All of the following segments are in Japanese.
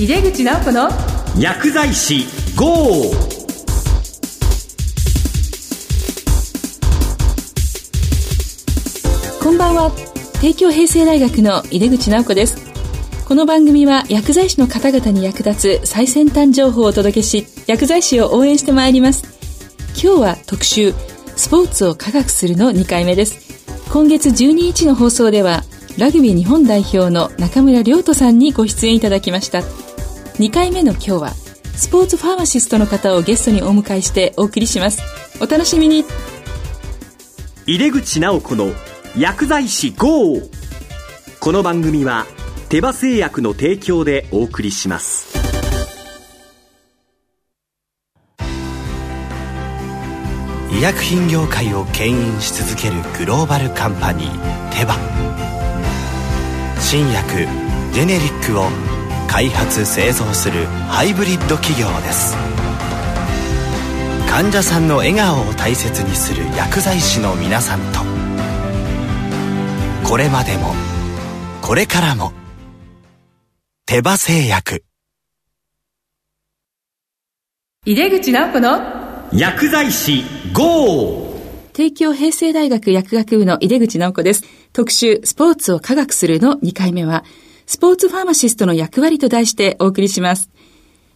井出口直子の薬剤師GO。こんばんは、帝京平成大学の井出口直子です。この番組は薬剤師の方々に役立つ最先端情報をお届けし、薬剤師を応援してまいります。今日は特集、スポーツを科学するの2回目です。今月12日の放送ではラグビー日本代表の中村亮土さんにご出演いただきました。2回目の今日はスポーツファーマシストの方をゲストにお迎えしてお送りします。お楽しみに。井出口直子の薬剤師GO。この番組は手羽製薬の提供でお送りします。医薬品業界を牽引し続けるグローバルカンパニーテバ。新薬ジェネリックを開発製造するハイブリッド企業です。患者さんの笑顔を大切にする薬剤師の皆さんと、これまでもこれからも手羽製薬。井出口直子の薬剤師GO。帝京平成大学薬学部の井出口直子です。特集、スポーツを科学するの2回目は、スポーツファーマシストの役割と題してお送りします。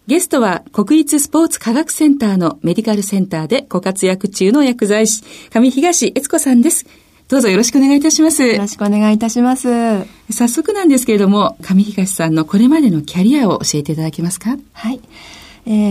ゲストは、国立スポーツ科学センターのメディカルセンターでご活躍中の薬剤師、上東悦子さんです。どうぞよろしくお願いいたします。よろしくお願いいたします。早速なんですけれども、上東さんのこれまでのキャリアを教えていただけますか？はい。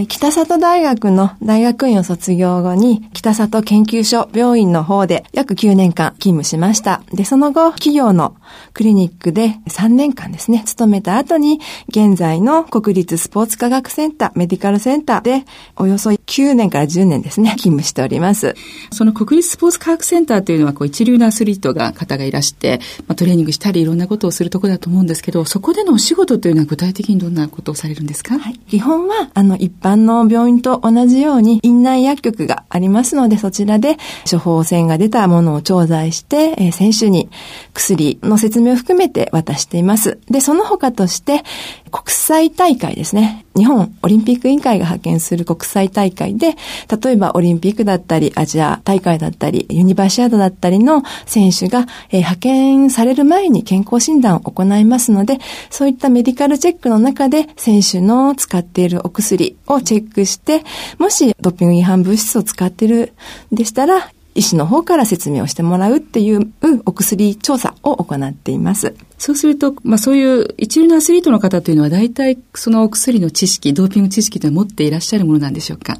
北里大学の大学院を卒業後に北里研究所病院の方で約9年間勤務しました。で、その後企業のクリニックで3年間ですね、勤めた後に現在の国立スポーツ科学センター、メディカルセンターでおよそ9年から10年ですね、勤務しております。その国立スポーツ科学センターというのはこう一流のアスリートが方がいらして、トレーニングしたりいろんなことをするところだと思うんですけど、そこでのお仕事というのは具体的にどんなことをされるんですか？はい、基本は一般の病院と同じように院内薬局がありますので、そちらで処方箋が出たものを調剤して、選手に薬の説明を含めて渡しています。で、その他として国際大会ですね。日本オリンピック委員会が派遣する国際大会で、例えばオリンピックだったり、アジア大会だったり、ユニバーシアードだったりの選手が、派遣される前に健康診断を行いますので、そういったメディカルチェックの中で選手の使っているお薬をチェックして、もしドッピング違反物質を使っているでしたら、医師の方から説明をしてもらうっていうお薬調査を行っています。そうすると、そういう一流のアスリートの方というのは大体そのお薬の知識、ドーピング知識というのは持っていらっしゃるものなんでしょうか？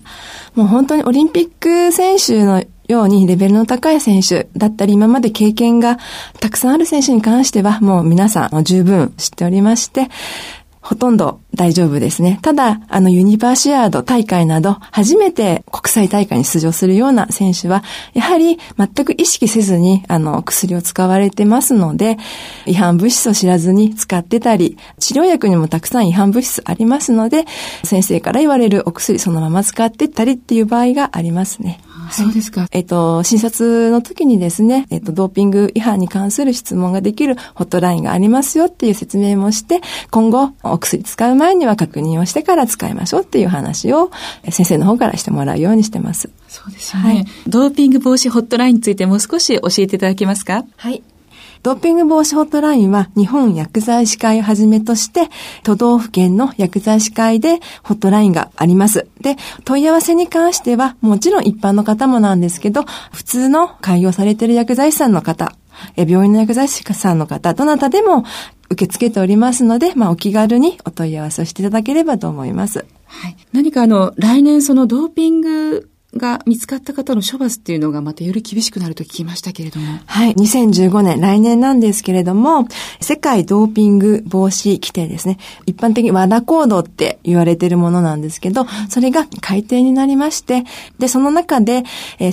もう本当にオリンピック選手のようにレベルの高い選手だったり、今まで経験がたくさんある選手に関してはもう皆さん十分知っておりまして、ほとんど大丈夫ですね。ただ、ユニバーシアード大会など、初めて国際大会に出場するような選手は、やはり全く意識せずに、薬を使われてますので、違反物質を知らずに使ってたり、治療薬にもたくさん違反物質ありますので、先生から言われるお薬そのまま使ってったりっていう場合がありますね。はい、そうですか。診察の時にですね、ドーピング違反に関する質問ができるホットラインがありますよっていう説明もして、今後お薬使う前には確認をしてから使いましょうっていう話を先生の方からしてもらうようにしてます。そうですよね。はい。ドーピング防止ホットラインについてもう少し教えていただけますか？はい。ドーピング防止ホットラインは日本薬剤師会をはじめとして都道府県の薬剤師会でホットラインがあります。で、問い合わせに関してはもちろん一般の方もなんですけど、普通の開業されている薬剤師さんの方、病院の薬剤師さんの方、どなたでも受け付けておりますので、お気軽にお問い合わせをしていただければと思います。はい。何か来年そのドーピングが見つかった方の処罰っていうのがまたより厳しくなると聞きましたけれども。はい。2015年、来年なんですけれども、世界ドーピング防止規定ですね。一般的にWADAコードって言われているものなんですけど、それが改定になりまして、で、その中で、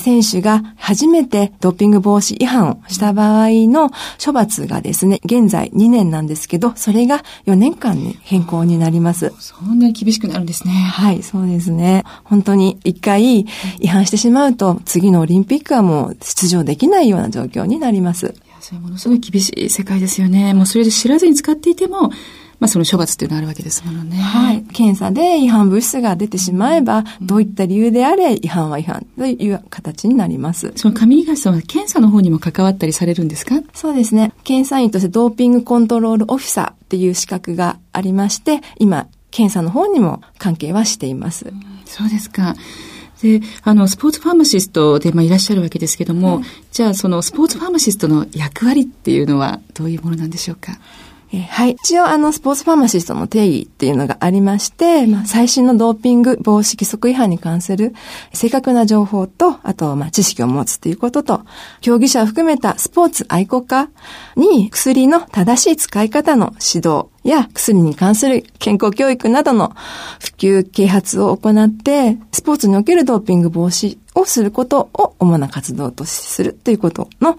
選手が初めてドーピング防止違反をした場合の処罰がですね、現在2年なんですけど、それが4年間に変更になります。そんなに厳しくなるんですね。はい、そうですね。本当に一回、違反してしまうと次のオリンピックはもう出場できないような状況になります。いや、それものすごい厳しい世界ですよね。もうそれで知らずに使っていてもまあ、その処罰というのがあるわけですものね。はい。検査で違反物質が出てしまえば、どういった理由であれ違反は違反という形になります。その上東さんは検査の方にも関わったりされるんですか？そうですね。検査員としてドーピングコントロールオフィサーっていう資格がありまして、今、検査の方にも関係はしています。そうですか。で、スポーツファーマシストで、いらっしゃるわけですけども、はい、じゃあ、そのスポーツファーマシストの役割っていうのはどういうものなんでしょうか？はい。一応、スポーツファーマシストの定義っていうのがありまして、最新のドーピング防止規則違反に関する正確な情報と、あと、知識を持つということと、競技者を含めたスポーツ愛好家に薬の正しい使い方の指導や薬に関する健康教育などの普及啓発を行って、スポーツにおけるドーピング防止をすることを主な活動とするということの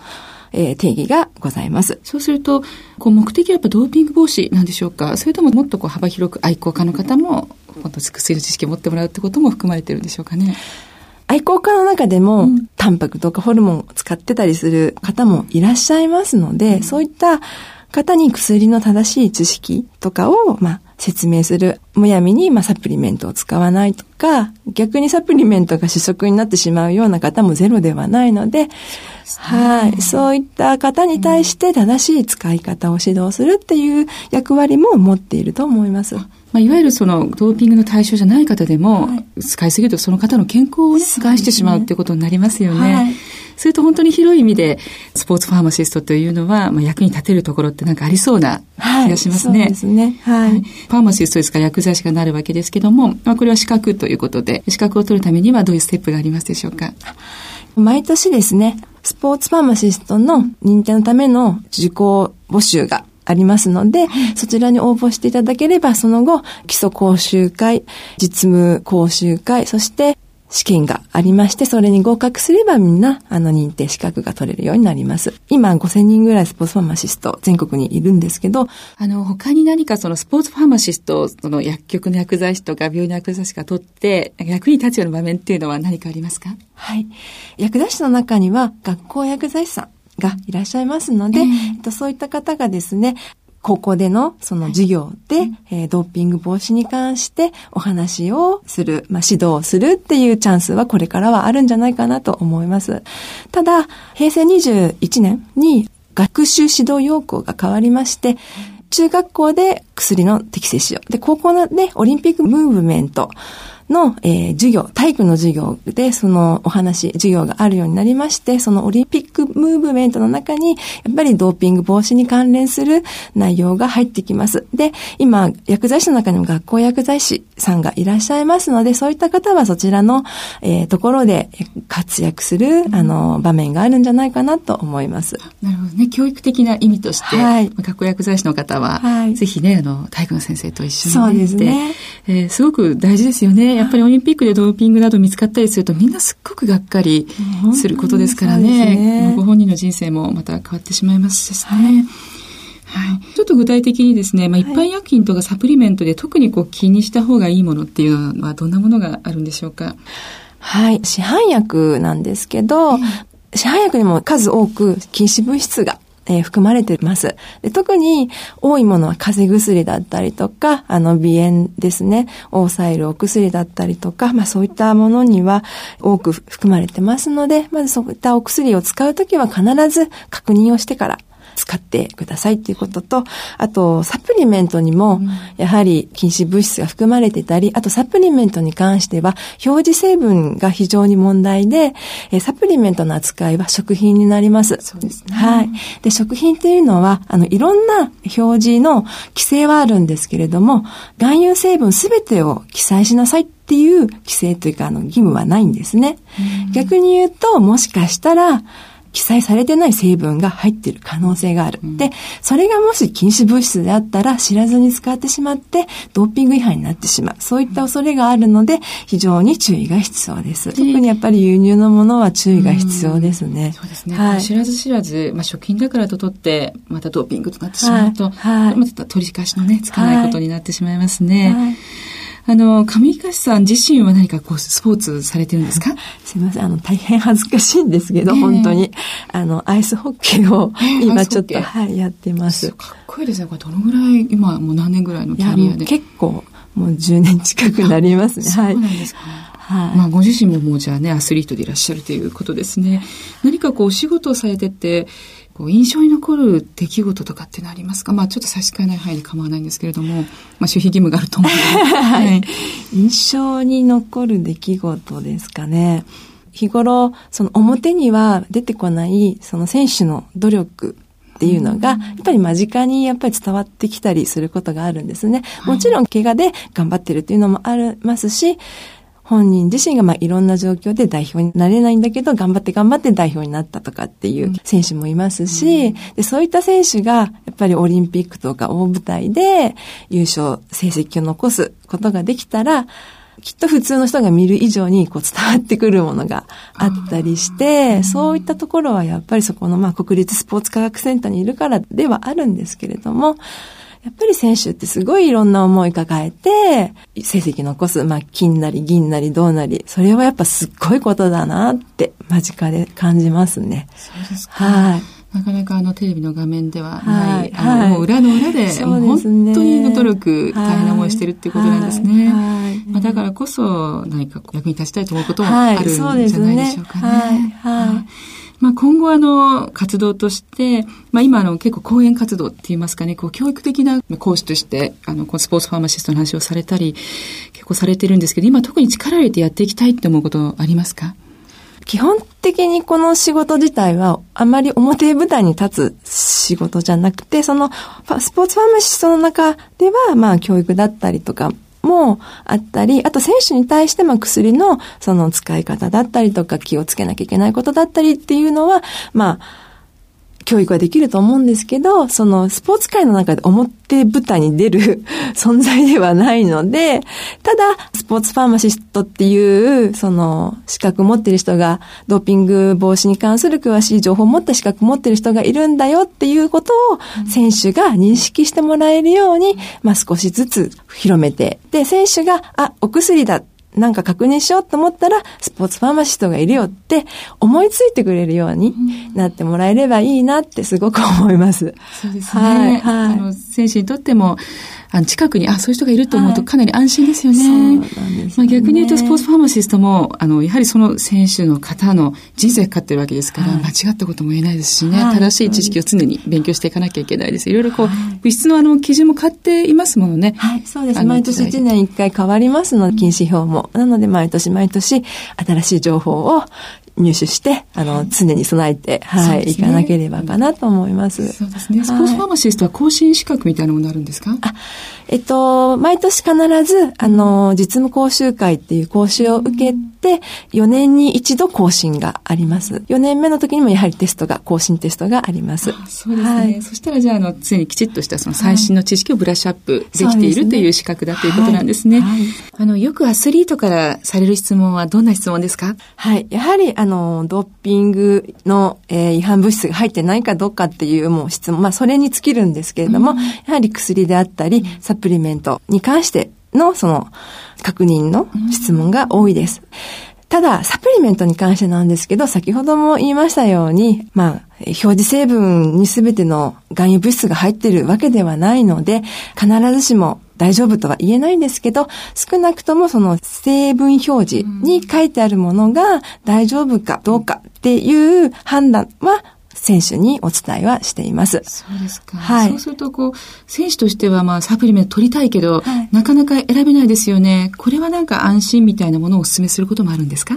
定義がございます。そうすると、目的はやっぱドーピング防止なんでしょうか？それとももっと幅広く愛好家の方も、もっと薬の知識を持ってもらうってことも含まれてるんでしょうかね。愛好家の中でも、タンパクとかホルモンを使ってたりする方もいらっしゃいますので、そういった方に薬の正しい知識とかを、説明する。むやみに、サプリメントを使わないとか、逆にサプリメントが主食になってしまうような方もゼロではないので、はい。そういった方に対して正しい使い方を指導するっていう役割も持っていると思います。いわゆるそのドーピングの対象じゃない方でも、使いすぎるとその方の健康を害してしまうっていうことになりますよね。はい。それと本当に広い意味でスポーツファーマシストというのは、役に立てるところってなんかありそうな気がしますね。はい、そうですね。はい。ファーマシストですから薬剤師がなるわけですけども、これは資格ということで、資格を取るためにはどういうステップがありますでしょうか？毎年ですね、スポーツファーマシストの認定のための受講募集がありますので、そちらに応募していただければ、その後、基礎講習会、実務講習会、そして試験がありまして、それに合格すればみんな、認定資格が取れるようになります。今、5000人ぐらいスポーツファーマシスト、全国にいるんですけど、他に何かそのスポーツファーマシスト、その薬局の薬剤師とか病院の薬剤師が取って、役に立つような場面っていうのは何かありますか？はい。薬剤師の中には、学校薬剤師さんがいらっしゃいますので、そういった方がですね、高校でのその授業で、ドーピング防止に関してお話をする、指導をするっていうチャンスはこれからはあるんじゃないかなと思います。ただ、平成21年に学習指導要項が変わりまして、中学校で薬の適正使用。で、高校でオリンピックムーブメントの、授業、体育の授業でそのお話、授業があるようになりまして、そのオリンピックムーブメントの中に、やっぱりドーピング防止に関連する内容が入ってきます。で、今、薬剤師の中にも学校薬剤師さんがいらっしゃいますので、そういった方はそちらの、ところで活躍する、場面があるんじゃないかなと思います。なるほどね。教育的な意味として、学校薬剤師の方は、ぜひね、体育の先生と一緒に、そうですね。すごく大事ですよね。やっぱりオリンピックでドーピングなど見つかったりするとみんなすっごくがっかりすることですからね。ご本人の人生もまた変わってしまいますしね。はい。ちょっと具体的にですね、一般薬品とかサプリメントで特に気にした方がいいものっていうのはどんなものがあるんでしょうか？はい。市販薬なんですけど、市販薬にも数多く禁止物質が含まれています。で、特に多いものは風邪薬だったりとか、鼻炎ですね、を抑えるお薬だったりとか、そういったものには多く含まれてますので、まずそういったお薬を使うときは必ず確認をしてから使ってくださいということと、あとサプリメントにもやはり禁止物質が含まれていたり、あとサプリメントに関しては表示成分が非常に問題で、サプリメントの扱いは食品になります。そうですね。はい。で、食品というのは、いろんな表示の規制はあるんですけれども、含有成分すべてを記載しなさいっていう規制というか、義務はないんですね。逆に言うと、もしかしたら、記載されてない成分が入っている可能性がある。で、それがもし禁止物質であったら知らずに使ってしまってドーピング違反になってしまう。そういった恐れがあるので非常に注意が必要です。特にやっぱり輸入のものは注意が必要ですね。そうですね。はい、知らず、食品だからと取ってまたドーピングとなってしまうと、また取り返しのつかないことになってしまいますね。はいはい上樫さん自身は何かこうスポーツされてるんですか？すいません、大変恥ずかしいんですけど、本当にアイスホッケーを今ちょっと、やってます。かっこいいですね。これどのぐらい今もう何年ぐらいのキャリアで？結構もう10年近くなりますね。そうなんですか、ね。はい、まあ、ご自身ももうじゃあね、アスリートでいらっしゃるということですね。何かこうお仕事をされててこう印象に残る出来事とかってのありますか？まあ、ちょっと差し支えない範囲で構わないんですけれども、まあ、守秘義務があると思うので、はい、印象に残る出来事ですかね。日頃その表には出てこないその選手の努力っていうのがやっぱり間近にやっぱり伝わってきたりすることがあるんですね。もちろん怪我で頑張ってるっていうのもありますし、本人自身がまあいろんな状況で代表になれないんだけど、頑張って代表になったとかっていう選手もいますし、でそういった選手がやっぱりオリンピックとか大舞台で優勝成績を残すことができたら、きっと普通の人が見る以上にこう伝わってくるものがあったりして、そういったところはやっぱりそこのまあ国立スポーツ科学センターにいるからではあるんですけれども、やっぱり選手ってすごいいろんな思い抱えて成績残す、まあ金なり銀なり銅なり、それはやっぱすっごいことだなって間近で感じますね。そうですか。はい。なかなかテレビの画面ではない、はい、もう裏の裏で、はい、もう本当に努力、大変な思いしてるっていうことなんですね。はいはい、まあ、だからこそ何か役に立ちたいと思うこともあるんじゃないでしょうかね。はい。はい。まあ、今後活動として、まあ、今結構講演活動って言いますかね、こう教育的な講師としてスポーツファーマシストの話をされたり結構されてるんですけど、今特に力を入れてやっていきたいって思うことありますか？基本的にこの仕事自体はあまり表舞台に立つ仕事じゃなくて、そのスポーツファーマシストの中ではまあ教育だったりとかもあったり、あと選手に対してまあ薬のその使い方だったりとか気をつけなきゃいけないことだったりっていうのはまあ教育はできると思うんですけど、そのスポーツ界の中で表舞台に出る存在ではないので、ただスポーツファーマシストっていうその資格持ってる人がドーピング防止に関する詳しい情報を持った資格持ってる人がいるんだよっていうことを選手が認識してもらえるように、まあ、少しずつ広めて、で選手がお薬だなんか確認しようと思ったらスポーツファーマシストがいるよって思いついてくれるようになってもらえればいいなってすごく思います。そうですね。はいはい、選手にとっても近くにそういう人がいると思うとかなり安心ですよね。はい、そうなんですね。まあ、逆に言うとスポーツファーマシストもやはりその選手の方の人生がかかってるわけですから、はい、間違ったことも言えないですしね、はい、正しい知識を常に勉強していかなきゃいけないです。いろいろこう、はい、物質の基準も変わっていますものね。はい、そうです。毎年1年1回変わりますので、禁止表もなので毎年新しい情報を入手して常に備えて、はい、ね、いかなければかなと思います。そうですね。スポーツファーマシストは更新資格みたいなものあるんですか？毎年必ず実務講習会っていう講習を受けて4年に一度更新があります。4年目の時にもやはり更新テストがあります。そうですね。はい、そしたらじゃ常にきちっとしたその最新の知識をブラッシュアップできている、はい、という資格だということなんですね。はいはい、よくアスリートからされる質問はどんな質問ですか？はい、やはりドーピングの、違反物質が入ってないかどうかっていうもう質問、まあそれに尽きるんですけれども、やはり薬であったりサプリメントに関してのその確認の質問が多いです。ただサプリメントに関してなんですけど、先ほども言いましたように、まあ表示成分に全ての含有物質が入っているわけではないので、必ずしも大丈夫とは言えないんですけど、少なくともその成分表示に書いてあるものが大丈夫かどうかっていう判断は選手にお伝えはしています。そうですか。はい。そうすると選手としてはまあサプリメント取りたいけど、はい、なかなか選べないですよね。これはなんか安心みたいなものをお勧めすることもあるんですか？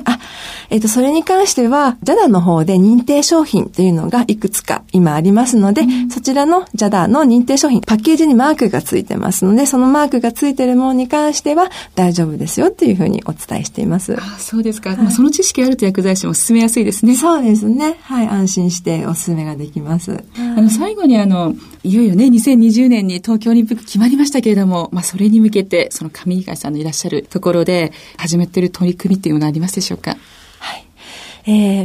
それに関してはJADAの方で認定商品というのがいくつか今ありますので、そちらのJADAの認定商品パッケージにマークがついてますので、そのマークがついているものに関しては大丈夫ですよっていうふうにお伝えしています。そうですか。はい、まあ、その知識あると薬剤師も勧めやすいですね。そうですね。はい、安心して。おすすめができます。最後にいよいよね2020年に東京オリンピック決まりましたけれども、まあ、それに向けてその上樫さんのいらっしゃるところで始めている取り組みっていうのはありますでしょうか？はい、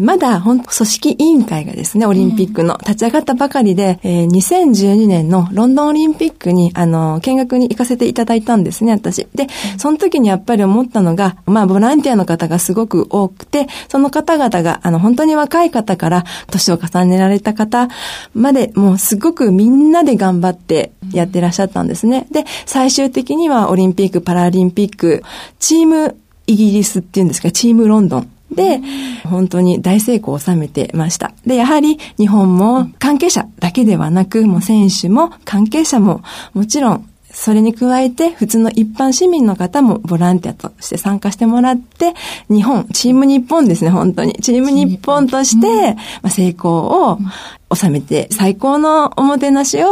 まだ組織委員会がですね、オリンピックの立ち上がったばかりで、2012年のロンドンオリンピックに見学に行かせていただいたんですね、私。で、その時にやっぱり思ったのが、ボランティアの方がすごく多くて、その方々が本当に若い方から年を重ねられた方まで、もうすごくみんなで頑張ってやってらっしゃったんですね。で、最終的にはオリンピックパラリンピックチームイギリスっていうんですか、チームロンドンで本当に大成功を収めてました。で、やはり日本も関係者だけではなく、もう選手も関係者ももちろん、それに加えて普通の一般市民の方もボランティアとして参加してもらって、日本チーム日本ですね、本当にチーム日本として成功を収めて、最高のおもてなしを、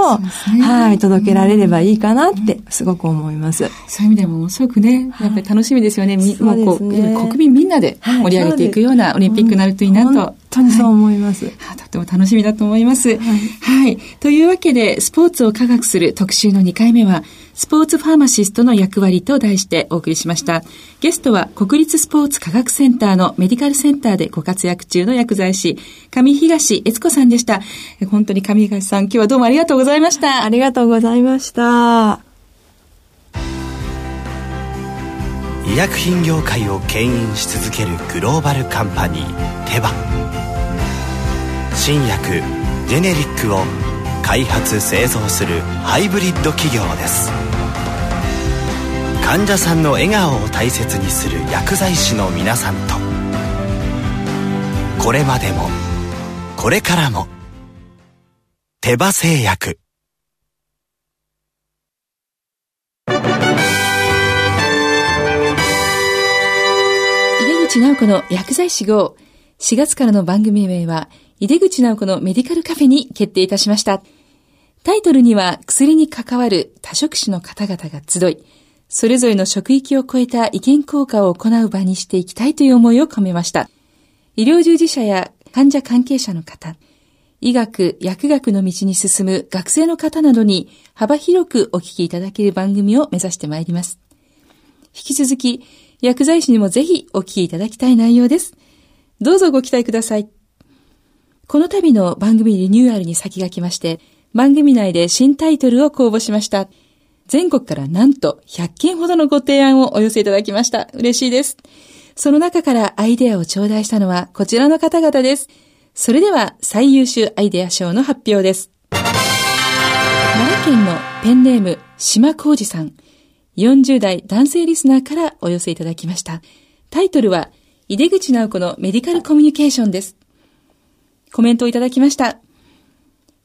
届けられればいいかなってすごく思います。そういう意味でもすごくね、やっぱり楽しみですよね。もう国民みんなで盛り上げていくようなオリンピックになるといいなと。本当にそう思います。とても楽しみだと思います。はい。というわけで、スポーツを科学する特集の2回目は、スポーツファーマシストの役割と題してお送りしました。ゲストは国立スポーツ科学センターのメディカルセンターでご活躍中の薬剤師、上東悦子さんでした。本当に上東さん、今日はどうもありがとうございました。ありがとうございました。医薬品業界を牽引し続けるグローバルカンパニー、テバ。新薬、ジェネリックを開発製造するハイブリッド企業です。患者さんの笑顔を大切にする薬剤師の皆さんと、これまでもこれからも手羽製薬。井出口直子の薬剤師号、4月からの番組名は井出口直子のメディカルカフェに決定いたしました。タイトルには薬に関わる多職種の方々が集い、それぞれの職域を超えた意見交換を行う場にしていきたいという思いを込めました。医療従事者や患者関係者の方、医学・薬学の道に進む学生の方などに幅広くお聞きいただける番組を目指してまいります。引き続き薬剤師にもぜひお聞きいただきたい内容です。どうぞご期待ください。この度の番組リニューアルに先駆けまして、番組内で新タイトルを公募しました。全国からなんと100件ほどのご提案をお寄せいただきました。嬉しいです。その中からアイデアを頂戴したのはこちらの方々です。それでは最優秀アイデア賞の発表です。奈良県のペンネーム島浩二さん、40代男性リスナーからお寄せいただきました。タイトルは井出口直子のメディカルコミュニケーションです。コメントをいただきました。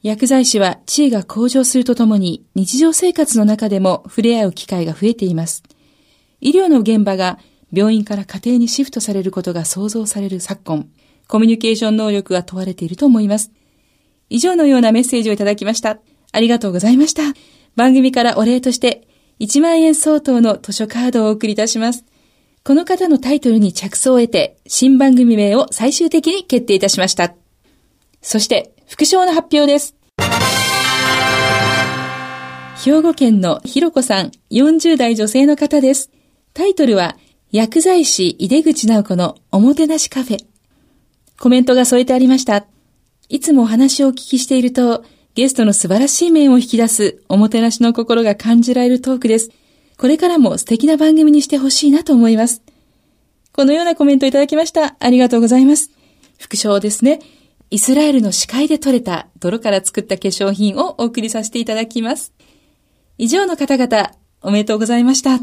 薬剤師は地位が向上するとともに、日常生活の中でも触れ合う機会が増えています。医療の現場が病院から家庭にシフトされることが想像される昨今、コミュニケーション能力が問われていると思います。以上のようなメッセージをいただきました。ありがとうございました。番組からお礼として1万円相当の図書カードをお送りいたします。この方のタイトルに着想を得て、新番組名を最終的に決定いたしました。そして副賞の発表です。兵庫県のひろこさん、40代女性の方です。タイトルは薬剤師井出口直子のおもてなしカフェ。コメントが添えてありました。いつもお話をお聞きしていると、ゲストの素晴らしい面を引き出すおもてなしの心が感じられるトークです。これからも素敵な番組にしてほしいなと思います。このようなコメントをいただきました。ありがとうございます。副賞ですね、イスラエルの死海で採れた泥から作った化粧品をお送りさせていただきます。以上の方々、おめでとうございました。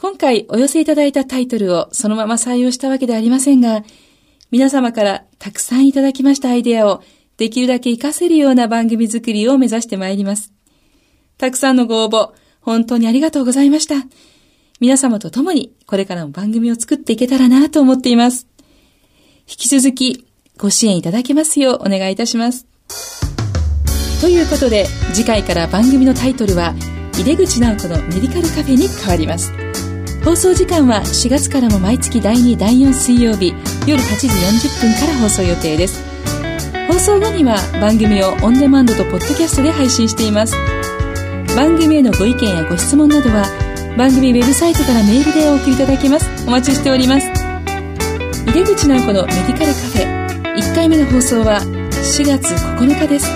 今回お寄せいただいたタイトルをそのまま採用したわけではありませんが、皆様からたくさんいただきましたアイデアをできるだけ活かせるような番組作りを目指してまいります。たくさんのご応募、本当にありがとうございました。皆様と共にこれからも番組を作っていけたらなと思っています。引き続き、ご支援いただけますようお願いいたします。ということで、次回から番組のタイトルは井出口直子のメディカルカフェに変わります。放送時間は4月からも毎月第2、第4水曜日夜8時40分から放送予定です。放送後には番組をオンデマンドとポッドキャストで配信しています。番組へのご意見やご質問などは番組ウェブサイトからメールでお送りいただけます。お待ちしております。井出口直子のメディカルカフェ、1回目の放送は4月9日です。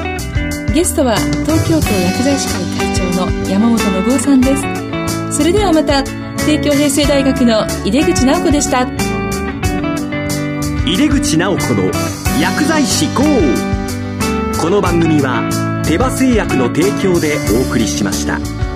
ゲストは東京都薬剤師会会長の山本信夫さんです。それではまた、帝京平成大学の井出口直子でした。井出口直子の薬剤師GO!この番組は手羽製薬の提供でお送りしました。